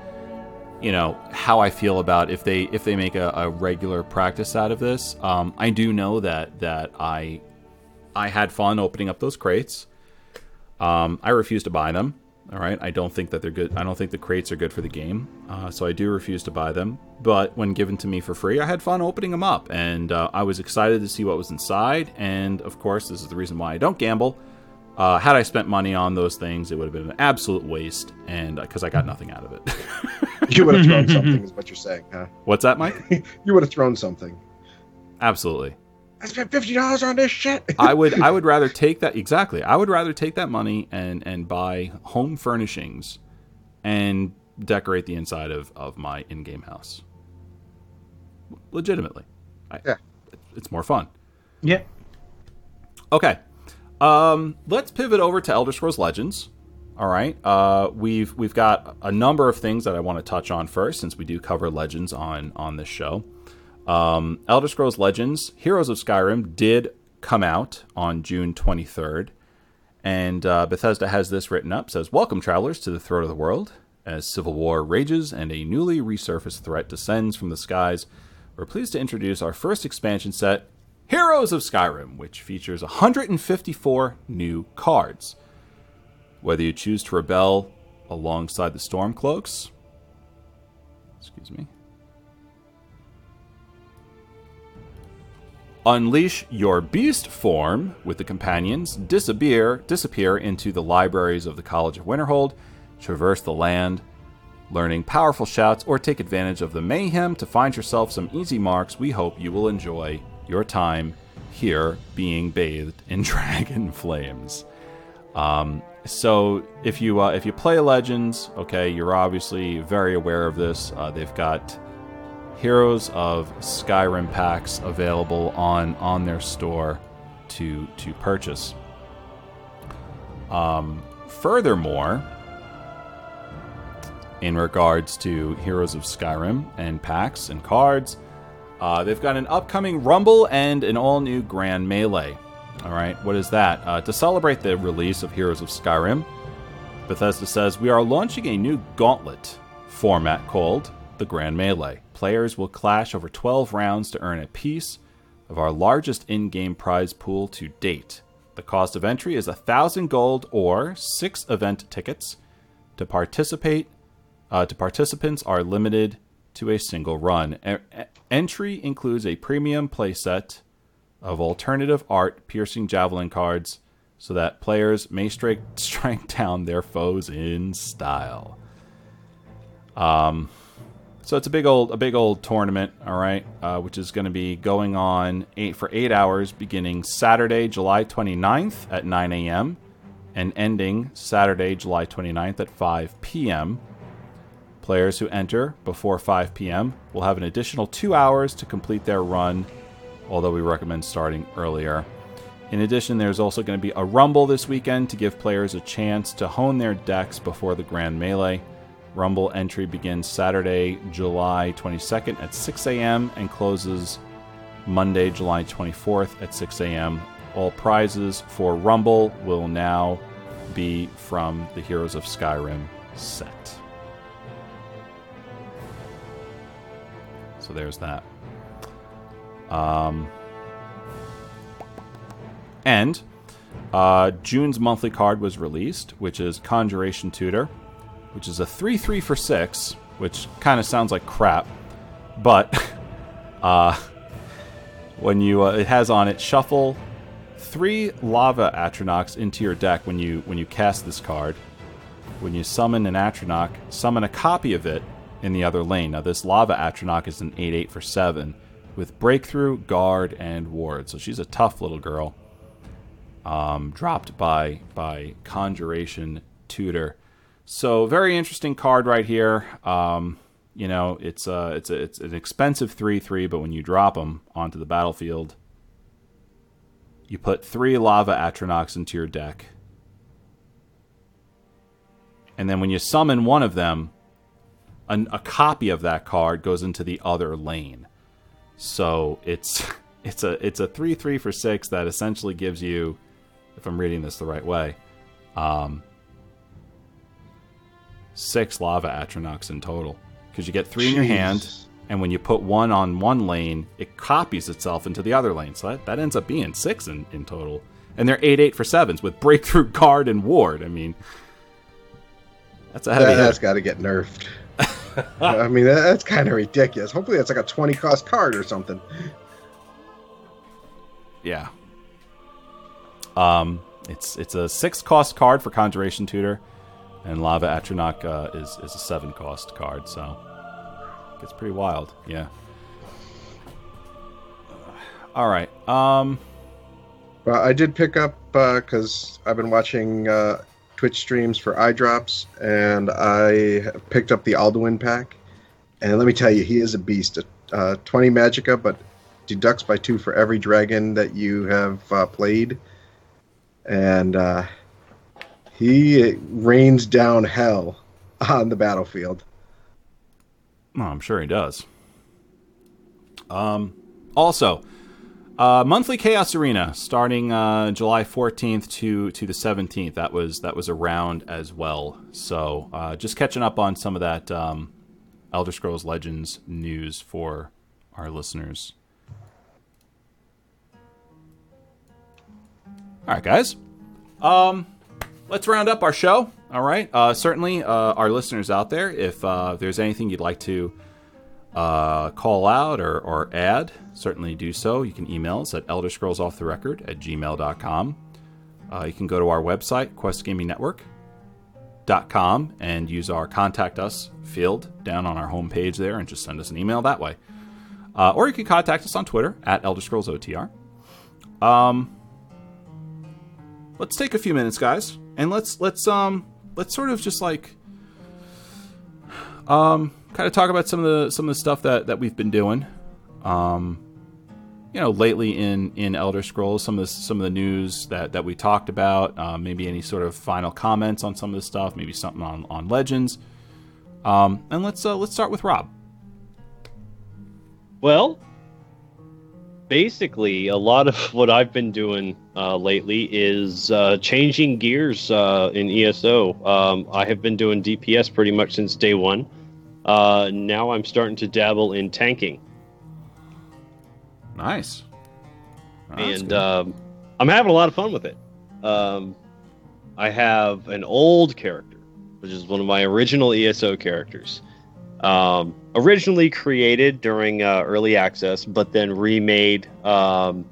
you know, how I feel about if they if they make a, a regular practice out of this. Um, I do know that that I I had fun opening up those crates. Um, I refuse to buy them. All right, I don't think that they're good. I don't think the crates are good for the game, uh, so I do refuse to buy them. But when given to me for free, I had fun opening them up, and uh, I was excited to see what was inside. And of course, this is the reason why I don't gamble. Uh, had I spent money on those things, it would have been an absolute waste, and because uh, I got nothing out of it. You would have thrown something, is what you're saying, huh? What's that, Mike? You would have thrown something. Absolutely. I spent fifty dollars on this shit. I would I would rather take that exactly. I would rather take that money and, and buy home furnishings and decorate the inside of, of my in-game house. Legitimately. I, yeah. It's more fun. Yeah. Okay. Um, let's pivot over to Elder Scrolls Legends. All right. Uh, we've we've got a number of things that I want to touch on first since we do cover Legends on on this show. Um, Elder Scrolls Legends, Heroes of Skyrim did come out on June twenty-third, and uh, Bethesda has this written up. Says, "Welcome, travelers, to the throat of the world. As civil war rages and a newly resurfaced threat descends from the skies, we're pleased to introduce our first expansion set, Heroes of Skyrim, which features one hundred fifty-four new cards. Whether you choose to rebel alongside the Stormcloaks, excuse me, unleash your beast form with the companions, disappear, disappear into the libraries of the College of Winterhold, traverse the land, learning powerful shouts, or take advantage of the mayhem to find yourself some easy marks. We hope you will enjoy your time here being bathed in dragon flames. Um, so if you uh, if you play Legends, okay, you're obviously very aware of this. Uh, they've got Heroes of Skyrim packs available on on their store to to purchase. Um, furthermore, in regards to Heroes of Skyrim and packs and cards, uh, they've got an upcoming Rumble and an all-new Grand Melee. All right, what is that? Uh, to celebrate the release of Heroes of Skyrim, Bethesda says, we are launching a new gauntlet format called the Grand Melee. Players will clash over twelve rounds to earn a piece of our largest in-game prize pool to date. The cost of entry is one thousand gold or six event tickets. To participate, uh, to participants are limited to a single run. E- entry includes a premium playset of alternative art piercing javelin cards so that players may strike, strike down their foes in style. Um, so it's a big old a big old tournament, all right, uh, which is going to be going on eight for eight hours, beginning Saturday, July twenty-ninth at nine a.m. and ending Saturday, July twenty-ninth at five p.m. Players who enter before five p.m. will have an additional two hours to complete their run, although we recommend starting earlier. In addition, there's also going to be a Rumble this weekend to give players a chance to hone their decks before the Grand Melee. Rumble entry begins Saturday, July twenty-second at six a.m. and closes Monday, July twenty-fourth at six a.m. All prizes for Rumble will now be from the Heroes of Skyrim set. So there's that. Um, and uh, June's monthly card was released, which is Conjuration Tutor, which is a three three for six, which kind of sounds like crap, but uh, when you uh, it has on it, shuffle three Lava Atronachs into your deck when you when you cast this card. When you summon an Atronach, summon a copy of it in the other lane. Now this Lava Atronach is an eight eight for seven. With Breakthrough, Guard, and Ward. So she's a tough little girl. Um, dropped by by Conjuration Tutor. So very interesting card right here. Um, you know, it's uh it's a, it's an expensive three three, but when you drop them onto the battlefield, you put three Lava Atronachs into your deck, and then when you summon one of them, an, a copy of that card goes into the other lane. So it's it's a it's a three three for six that essentially gives you, if I'm reading this the right way, um, six Lava Atronachs in total, because you get three Jeez. in your hand, and when you put one on one lane, it copies itself into the other lane. So that, that ends up being six in, in total, and they're eight eight for sevens with Breakthrough, Guard, and Ward. I mean, that's a heavy that, that's got to get nerfed. I mean, that's kind of ridiculous. Hopefully that's like a twenty cost card or something. Yeah. Um, it's it's a six cost card for Conjuration Tutor, and Lava Atronach uh, is, is a seven cost card, so it's pretty wild, yeah. Alright, um... Well, I did pick up, because uh, I've been watching... Uh, Twitch streams for eye drops, and I picked up the Alduin pack, and let me tell you, he is a beast. Uh, twenty Magicka, but deducts by two for every dragon that you have uh, played, and uh, he rains down hell on the battlefield. Well, I'm sure he does. Um, also, Uh, monthly Chaos Arena starting uh, July fourteenth to, to the seventeenth. That was that was around as well. So uh, just catching up on some of that um, Elder Scrolls Legends news for our listeners. All right, guys. Um, let's round up our show. All right. Uh, certainly, uh, our listeners out there, if uh, there's anything you'd like to Uh, call out or, or add, certainly do so. You can email us at elder scrolls off the record at gmail dot com. Uh, you can go to our website, quest gaming network dot com, and use our Contact Us field down on our homepage there and just send us an email that way. Uh, or you can contact us on Twitter at Elder Scrolls O T R. Um, let's take a few minutes, guys, and let's let's um let's sort of just like um kind of talk about some of the some of the stuff that that we've been doing, um, you know, lately in in Elder Scrolls. Some of the, some of the news that that we talked about. Uh, maybe any sort of final comments on some of the stuff. Maybe something on on Legends. Um, and let's uh, let's start with Rob. Well, basically, a lot of what I've been doing uh, lately is uh, changing gears uh, in E S O. Um, I have been doing D P S pretty much since day one. Uh, now I'm starting to dabble in tanking. Nice. Oh, and um, I'm having a lot of fun with it. Um, I have an old character, which is one of my original E S O characters. Um, originally created during uh, early access, but then remade um,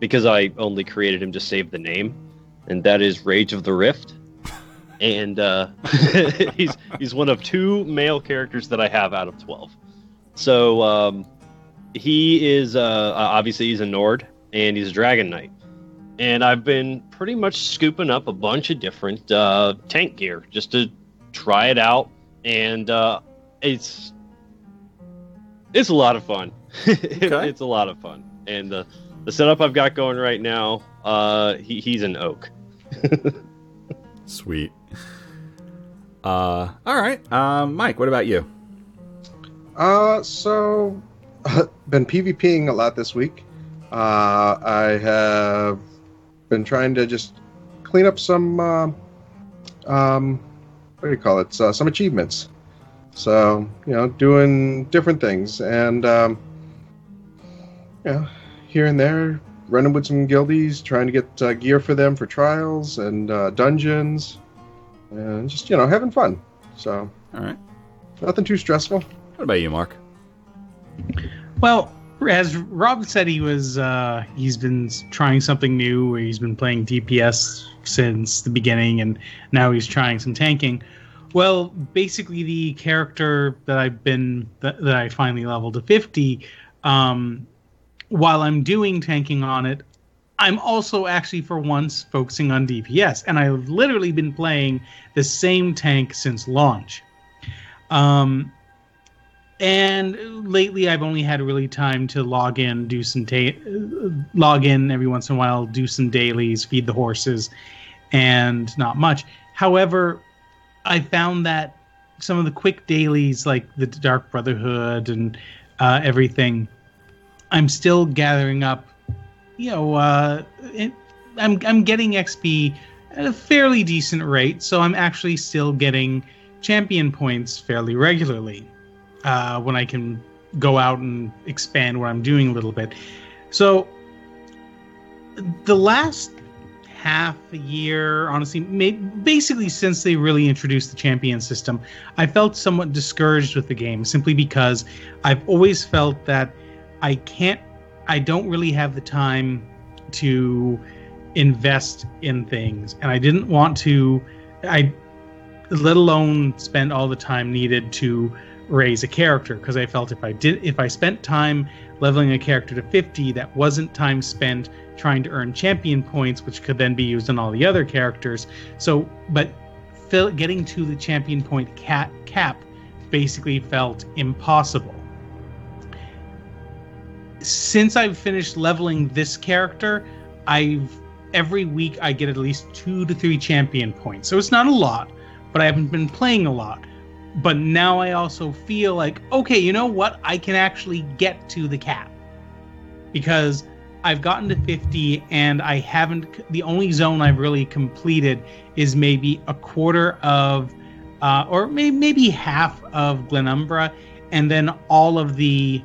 because I only created him to save the name, and that is Rage of the Rift. And uh, he's he's one of two male characters that I have out of twelve. So um, he is uh, obviously he's a Nord and he's a Dragon Knight, and I've been pretty much scooping up a bunch of different uh, tank gear just to try it out. And Uh, It's it's a lot of fun. Okay. It's a lot of fun, and the the setup I've got going right now, uh, he he's an oak. Sweet. Uh, all right, um, Mike. What about you? Uh, so I've been PvPing a lot this week. Uh, I have been trying to just clean up some uh, um, what do you call it? Uh, some achievements. So, you know, doing different things, and, um, you know, here and there, running with some guildies, trying to get uh, gear for them for trials and uh, dungeons, and just, you know, having fun. So, all right, nothing too stressful. What about you, Mark? Well, as Rob said, he was, uh, he's been trying something new, where he's been playing D P S since the beginning, and now he's trying some tanking. Well, basically, the character that I've been that, that I finally leveled to fifty. Um, while I'm doing tanking on it, I'm also actually for once focusing on D P S, and I've literally been playing the same tank since launch. Um, and lately, I've only had really time to log in, do some ta- log in every once in a while, do some dailies, feed the horses, and not much. However, I found that some of the quick dailies, like the Dark Brotherhood and uh, everything, I'm still gathering up. You know, uh, it, I'm I'm getting X P at a fairly decent rate, so I'm actually still getting champion points fairly regularly uh, when I can go out and expand what I'm doing a little bit. So the last half a year, honestly, basically since they really introduced the champion system, I felt somewhat discouraged with the game, simply because I've always felt that I can't, I don't really have the time to invest in things, and I didn't want to, I, let alone spend all the time needed to raise a character, because I felt if I did, if I spent time leveling a character to fifty, that wasn't time spent trying to earn champion points, which could then be used on all the other characters. So, but fill, getting to the champion point cap, cap basically felt impossible. Since I've finished leveling this character, I've every week I get at least two to three champion points. So it's not a lot, but I haven't been playing a lot. But now I also feel like, okay, you know what? I can actually get to the cap, because I've gotten to fifty, and I haven't. The only zone I've really completed is maybe a quarter of, uh, or may, maybe half of Glenumbra, and then all of the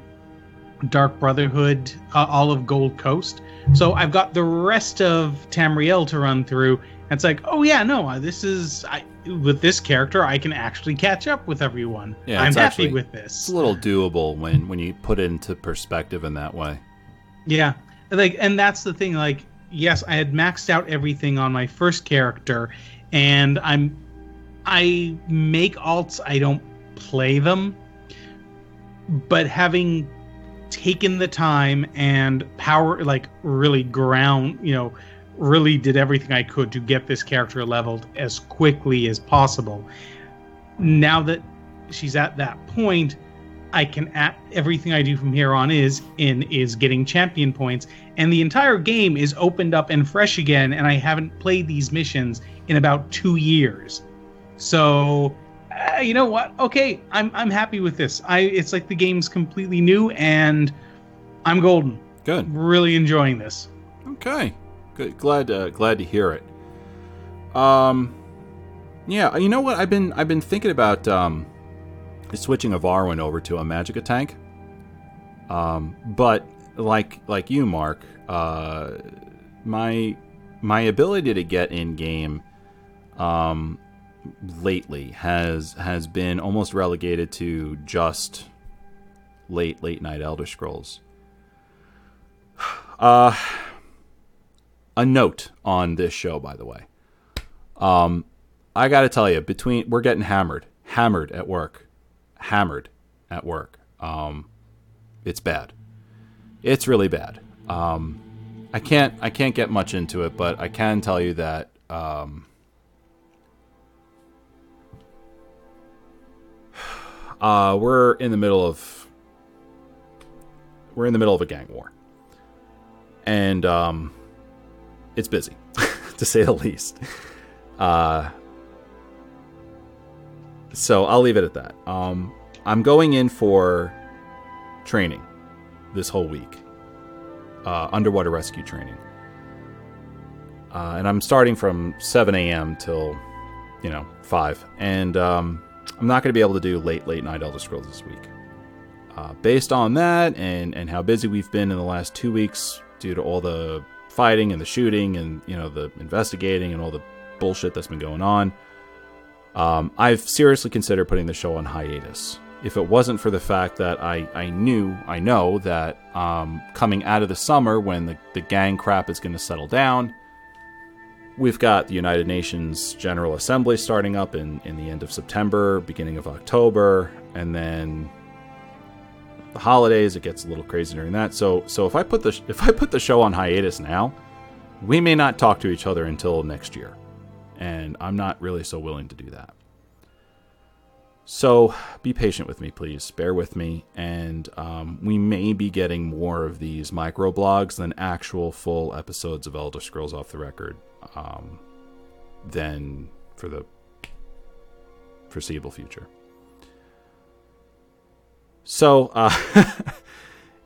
Dark Brotherhood, uh, all of Gold Coast. So I've got the rest of Tamriel to run through. And it's like, oh yeah, no, this is I, with this character, I can actually catch up with everyone. Yeah, I'm happy with this. It's a little doable when when you put it into perspective in that way. Yeah. Like, and that's the thing. Like, yes, I had maxed out everything on my first character, and I'm, I make alts. I don't play them, but having taken the time and power, like really ground, you know, really did everything I could to get this character leveled as quickly as possible. Now that she's at that point, I can at everything I do from here on is in is getting champion points, and the entire game is opened up and fresh again, and I haven't played these missions in about two years. So uh, you know what? Okay, I'm I'm happy with this. I it's like the game's completely new, and I'm golden. Good. Really enjoying this. Okay. Good. Glad uh, glad to hear it. Um, yeah. You know what? I've been I've been thinking about um. switching of Arwin over to a Magicka tank, um, but like like you, Mark, uh, my my ability to get in game um, lately has has been almost relegated to just late late night Elder Scrolls. Uh, a note on this show, by the way, um, I got to tell you, between we're getting hammered, hammered at work. hammered at work. Um, it's bad. It's really bad. Um, I can't, I can't get much into it, but I can tell you that, um, uh, we're in the middle of, we're in the middle of a gang war, and, um, it's busy to say the least. Uh, So I'll leave it at that. Um, I'm going in for training this whole week. Uh, underwater rescue training. Uh, and I'm starting from seven a.m. till, you know, five. And um, I'm not going to be able to do late, late night Elder Scrolls this week. Uh, based on that and, and how busy we've been in the last two weeks due to all the fighting and the shooting and, you know, the investigating and all the bullshit that's been going on. Um, I've seriously considered putting the show on hiatus. If it wasn't for the fact that I, I knew, I know that um, coming out of the summer when the, the gang crap is going to settle down, we've got the United Nations General Assembly starting up in, in the end of September, beginning of October, and then the holidays, it gets a little crazy during that. So so if I put the if I put the show on hiatus now, we may not talk to each other until next year. And I'm not really so willing to do that. So be patient with me, please. Bear with me. And um, we may be getting more of these microblogs than actual full episodes of Elder Scrolls Off the Record um, than for the foreseeable future. So uh,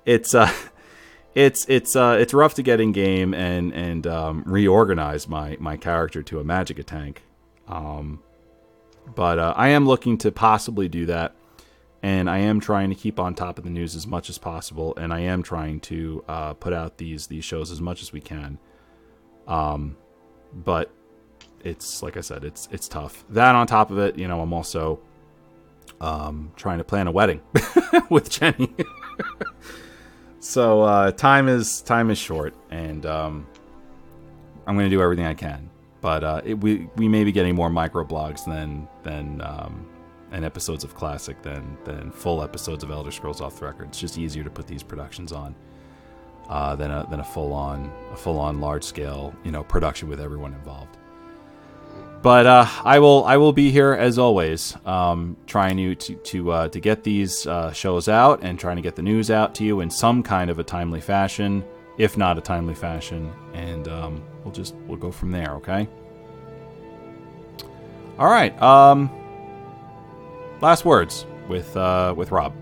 it's... Uh, It's it's uh, it's rough to get in game and and um, reorganize my, my character to a Magicka tank, um, but uh, I am looking to possibly do that, and I am trying to keep on top of the news as much as possible, and I am trying to uh, put out these these shows as much as we can. Um, but it's like I said, it's it's tough. That on top of it, you know, I'm also um, trying to plan a wedding with Jenny. So uh, time is time is short, and um, I'm going to do everything I can. But uh, it, we we may be getting more microblogs than than um, and episodes of Classic than than full episodes of Elder Scrolls Off the Record. It's just easier to put these productions on uh, than a, than a full on a full on large scale you know production with everyone involved. But uh, I will I will be here as always, um, trying to to to, uh, to get these uh, shows out and trying to get the news out to you in some kind of a timely fashion, if not a timely fashion, and um, we'll just we'll go from there. Okay. All right. Um, last words with uh, with Rob.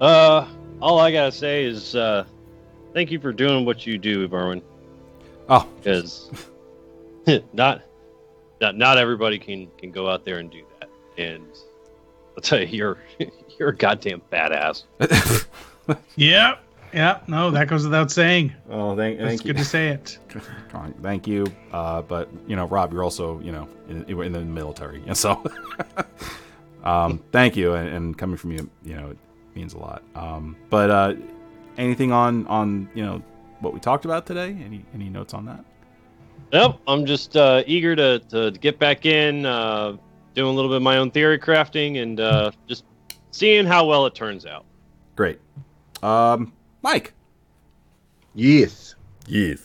Uh, all I gotta say is uh, thank you for doing what you do, Berwin. Oh, because. Not, not, not everybody can, can go out there and do that. And I'll tell you, you're you're a goddamn badass. yeah, yeah. No, that goes without saying. Oh, thank, thank it's you. It's good to say it. Thank you. Uh, but you know, Rob, you're also you know in, in the military, and so um, thank you. And, and coming from you, you know, it means a lot. Um, but uh, anything on on you know what we talked about today? Any any notes on that? Nope, I'm just uh, eager to, to get back in, uh, doing a little bit of my own theory crafting, and uh, just seeing how well it turns out. Great. Um, Mike. Yes. Yes.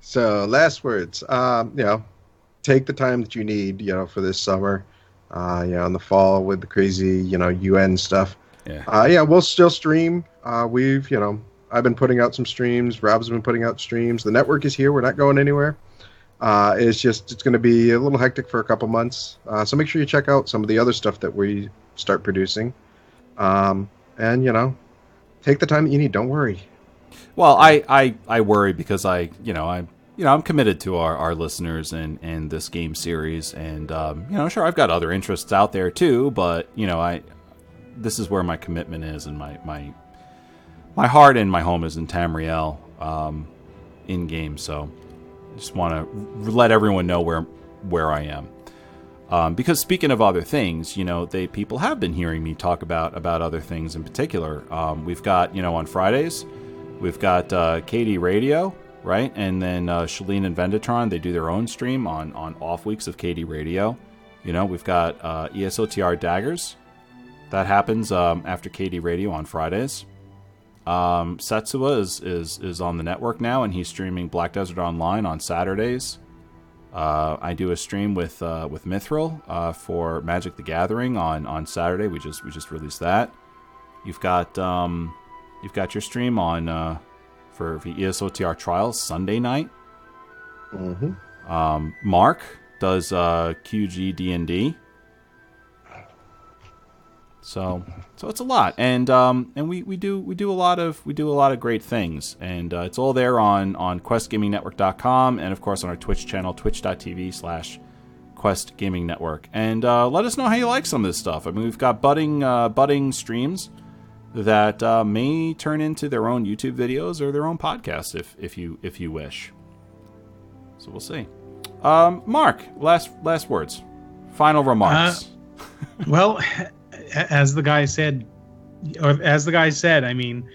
So last words, um, you know, take the time that you need, you know, for this summer, uh, you know, in the fall with the crazy, you know, U N stuff. Yeah. Uh, yeah, we'll still stream. Uh, we've, you know, I've been putting out some streams. Rob's been putting out streams. The network is here. We're not going anywhere. Uh, it's just, it's going to be a little hectic for a couple months. Uh, so make sure you check out some of the other stuff that we start producing. Um, and, you know, take the time that you need. Don't worry. Well, I, I, I worry because I, you know, I, you know, I'm committed to our, our listeners and, and this game series. And, um, you know, sure, I've got other interests out there too, but, you know, I, this is where my commitment is, and my, my, my heart and my home is in Tamriel, um, in game. So I just want to let everyone know where, where I am. Um, because speaking of other things, you know, they, people have been hearing me talk about, about other things in particular. Um, we've got, you know, on Fridays, we've got, uh, K D Radio, right? And then uh, Shalene and Vendatron, they do their own stream on, on off weeks of K D Radio. You know, we've got uh, E S O T R Daggers. That happens um, after K D Radio on Fridays. Um, Setsuwa is, is, is on the network now, and he's streaming Black Desert Online on Saturdays. Uh, I do a stream with uh, with Mithril uh, for Magic the Gathering on, on Saturday. We just we just released that. You've got um, you've got your stream on. Uh, For the E S O T R Trials Sunday night. Mm-hmm. Um, Mark does uh, Q G D and D. So, so it's a lot, and um, and we, we do we do a lot of we do a lot of great things, and uh, it's all there on on quest gaming network dot com, and of course on our Twitch channel, twitch dot t v slash quest gaming network, and uh, let us know how you like some of this stuff. I mean, we've got budding uh, budding streams that uh, may turn into their own YouTube videos or their own podcasts, if if you if you wish. So we'll see. Um, Mark, last last words, final remarks. Uh, well, as the guy said, or as the guy said, I mean,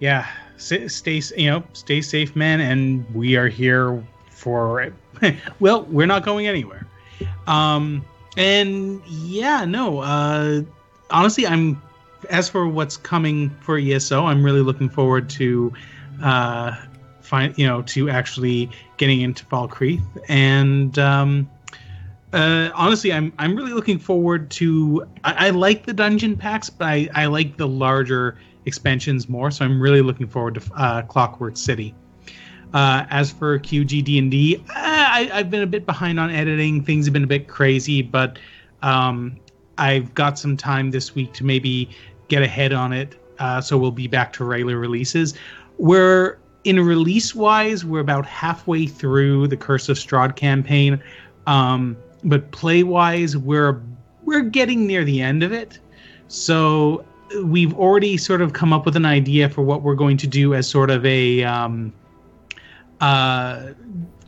yeah, stay you know stay safe, man, and we are here for. Well, we're not going anywhere. Um, and yeah, no. Uh, honestly, I'm. As for what's coming for E S O, I'm really looking forward to, uh, find you know, to actually getting into Falkreath, and um, uh, honestly, I'm I'm really looking forward to. I, I like the dungeon packs, but I, I like the larger expansions more. So I'm really looking forward to uh, Clockwork City. Uh, as for Q G D and D, I, I've been a bit behind on editing. Things have been a bit crazy, but um, I've got some time this week to maybe get ahead on it, uh, so we'll be back to regular releases. We're, in release-wise, we're about halfway through the Curse of Strahd campaign, um, but play-wise, we're we're getting near the end of it. So we've already sort of come up with an idea for what we're going to do as sort of a um, uh,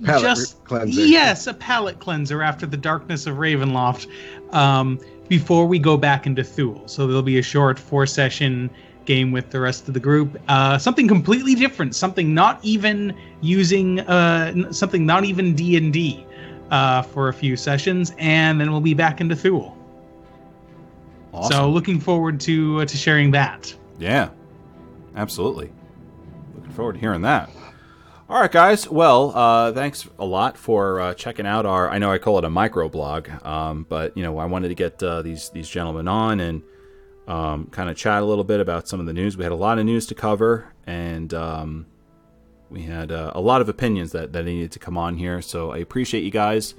palette just, cleanser. Yes, a palette cleanser after the darkness of Ravenloft. Um, before we go back into Thule. So there'll be a short four-session game with the rest of the group. Uh, something completely different. Something not even using... Uh, something not even D and D uh, for a few sessions. And then we'll be back into Thule. Awesome. So looking forward to uh, to sharing that. Yeah. Absolutely. Looking forward to hearing that. All right, guys. Well, uh, thanks a lot for uh, checking out our. I know I call it a microblog, um, but you know I wanted to get uh, these these gentlemen on and um, kind of chat a little bit about some of the news. We had a lot of news to cover, and um, we had uh, a lot of opinions that that needed to come on here. So I appreciate you guys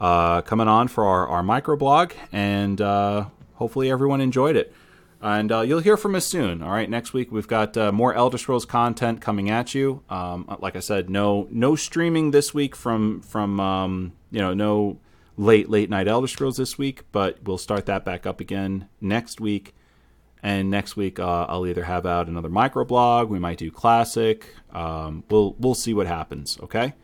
uh, coming on for our, our microblog, and uh, hopefully everyone enjoyed it. And uh, you'll hear from us soon. All right, next week we've got uh, more Elder Scrolls content coming at you. Um, like I said, no no streaming this week from from um, you know no late late night Elder Scrolls this week, but we'll start that back up again next week. And next week uh, I'll either have out another microblog, we might do classic. Um, we'll we'll see what happens. Okay,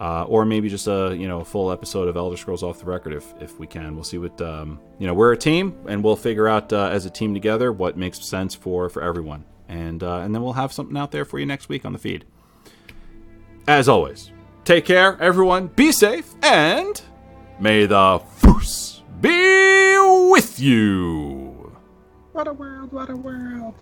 uh, or maybe just a you know a full episode of Elder Scrolls Off the Record if if we can. We'll see what. Um, You know, we're a team, and we'll figure out uh, as a team together what makes sense for, for everyone. And uh, and then we'll have something out there for you next week on the feed. As always, take care, everyone. Be safe, and may the force be with you. with you. What a world, what a world.